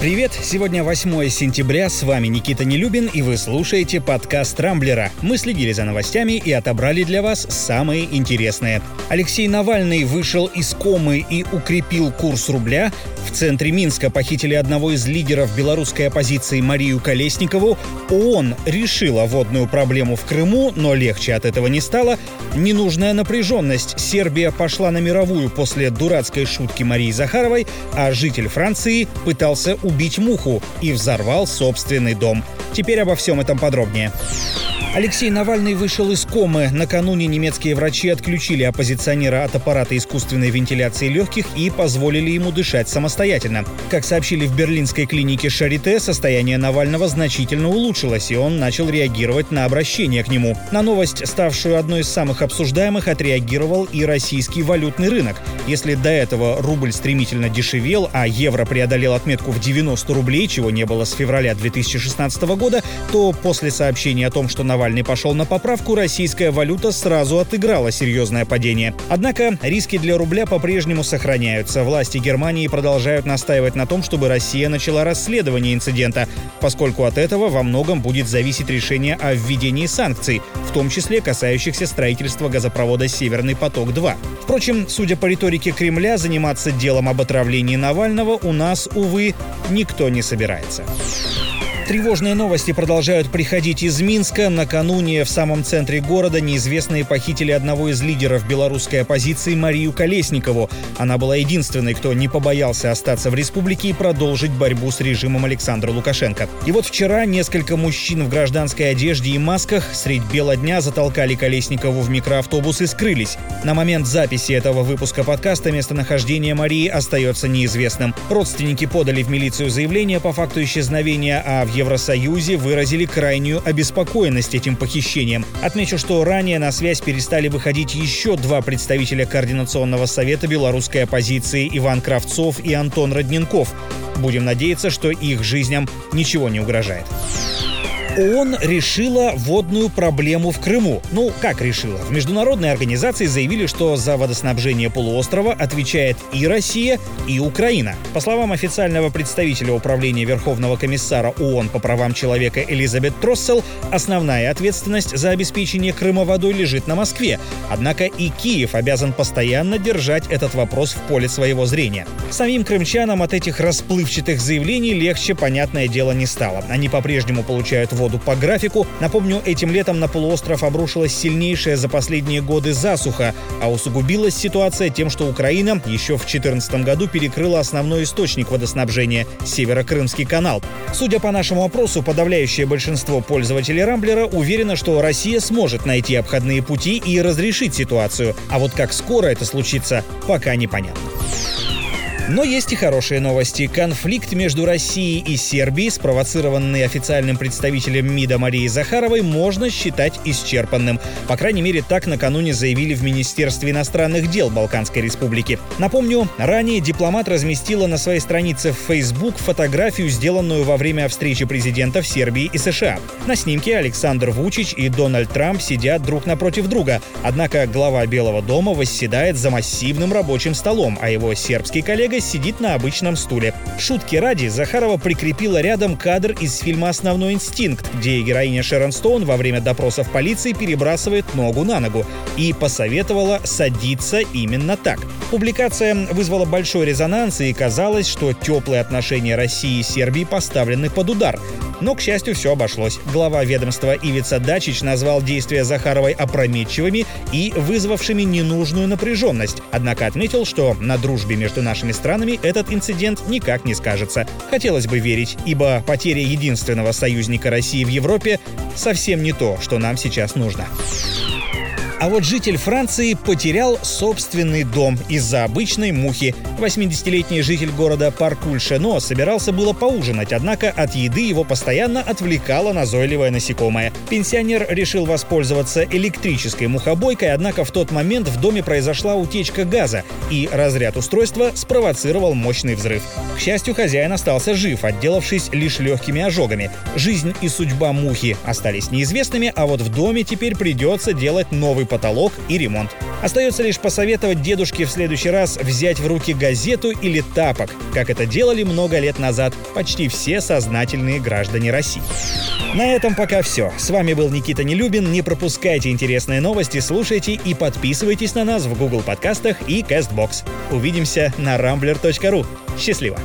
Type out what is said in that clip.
Привет! Сегодня 8 сентября, с вами Никита Нелюбин, и вы слушаете подкаст «Рамблера». Мы следили за новостями и отобрали для вас самые интересные. Алексей Навальный вышел из комы и укрепил курс рубля. В центре Минска похитили одного из лидеров белорусской оппозиции Марию Колесникову. ООН решила водную проблему в Крыму, но легче от этого не стало. Ненужная напряженность. Сербия пошла на мировую после дурацкой шутки Марии Захаровой, а житель Франции пытался убить муху и взорвал собственный дом. Теперь обо всем этом подробнее. Алексей Навальный вышел из комы. Накануне немецкие врачи отключили оппозиционера от аппарата искусственной вентиляции легких и позволили ему дышать самостоятельно. Как сообщили в берлинской клинике Шарите, состояние Навального значительно улучшилось, и он начал реагировать на обращение к нему. На новость, ставшую одной из самых обсуждаемых, отреагировал и российский валютный рынок. Если до этого рубль стремительно дешевел, а евро преодолел отметку в 90 рублей, чего не было с февраля 2016 года, то после сообщения о том, что Навальный пошел на поправку, российская валюта сразу отыграла серьезное падение. Однако риски для рубля по-прежнему сохраняются. Власти Германии продолжают настаивать на том, чтобы Россия начала расследование инцидента, поскольку от этого во многом будет зависеть решение о введении санкций, в том числе касающихся строительства газопровода «Северный поток-2». Впрочем, судя по риторике Кремля, заниматься делом об отравлении Навального у нас, увы, никто не собирается. Тревожные новости продолжают приходить из Минска. Накануне в самом центре города неизвестные похитили одного из лидеров белорусской оппозиции Марию Колесникову. Она была единственной, кто не побоялся остаться в республике и продолжить борьбу с режимом Александра Лукашенко. И вот вчера несколько мужчин в гражданской одежде и масках средь бела дня затолкали Колесникову в микроавтобус и скрылись. На момент записи этого выпуска подкаста местонахождение Марии остается неизвестным. Родственники подали в милицию заявление по факту исчезновения, а в Евросоюзе выразили крайнюю обеспокоенность этим похищением. Отмечу, что ранее на связь перестали выходить еще два представителя Координационного совета белорусской оппозиции Иван Кравцов и Антон Родненков. Будем надеяться, что их жизням ничего не угрожает. ООН решила водную проблему в Крыму. Ну, как решила? В международной организации заявили, что за водоснабжение полуострова отвечает и Россия, и Украина. По словам официального представителя Управления Верховного комиссара ООН по правам человека Элизабет Троссел, основная ответственность за обеспечение Крыма водой лежит на Москве. Однако и Киев обязан постоянно держать этот вопрос в поле своего зрения. Самим крымчанам от этих расплывчатых заявлений легче, понятное дело, не стало. Они по-прежнему получают воду по графику. Напомню, этим летом на полуостров обрушилась сильнейшая за последние годы засуха, а усугубилась ситуация тем, что Украина еще в 2014 году перекрыла основной источник водоснабжения – Северокрымский канал. Судя по нашему опросу, подавляющее большинство пользователей «Рамблера» уверено, что Россия сможет найти обходные пути и разрешить ситуацию. А вот как скоро это случится, пока непонятно. Но есть и хорошие новости. Конфликт между Россией и Сербией, спровоцированный официальным представителем МИДа Марии Захаровой, можно считать исчерпанным. По крайней мере, так накануне заявили в Министерстве иностранных дел Балканской Республики. Напомню, ранее дипломат разместила на своей странице в Facebook фотографию, сделанную во время встречи президентов Сербии и США. На снимке Александр Вучич и Дональд Трамп сидят друг напротив друга. Однако глава Белого дома восседает за массивным рабочим столом, а его сербский коллега сидит на обычном стуле. Шутки ради, Захарова прикрепила рядом кадр из фильма «Основной инстинкт», где героиня Шерон Стоун во время допросов полиции перебрасывает ногу на ногу, и посоветовала садиться именно так. Публикация вызвала большой резонанс, и казалось, что теплые отношения России и Сербии поставлены под удар. Но, к счастью, все обошлось. Глава ведомства Ивица Дачич назвал действия Захаровой опрометчивыми и вызвавшими ненужную напряженность. Однако отметил, что на дружбе между нашими странами этот инцидент никак не скажется. Хотелось бы верить, ибо потеря единственного союзника России в Европе совсем не то, что нам сейчас нужно. А вот житель Франции потерял собственный дом из-за обычной мухи. 80-летний житель города Паркуль-Шено собирался было поужинать, однако от еды его постоянно отвлекало назойливое насекомое. Пенсионер решил воспользоваться электрической мухобойкой, однако в тот момент в доме произошла утечка газа, и разряд устройства спровоцировал мощный взрыв. К счастью, хозяин остался жив, отделавшись лишь легкими ожогами. Жизнь и судьба мухи остались неизвестными, а вот в доме теперь придется делать новый потолок и ремонт. Остается лишь посоветовать дедушке в следующий раз взять в руки газету или тапок, как это делали много лет назад почти все сознательные граждане России. На этом пока все. С вами был Никита Нелюбин. Не пропускайте интересные новости, слушайте и подписывайтесь на нас в Google Подкастах и Castbox. Увидимся на rambler.ru. Счастливо!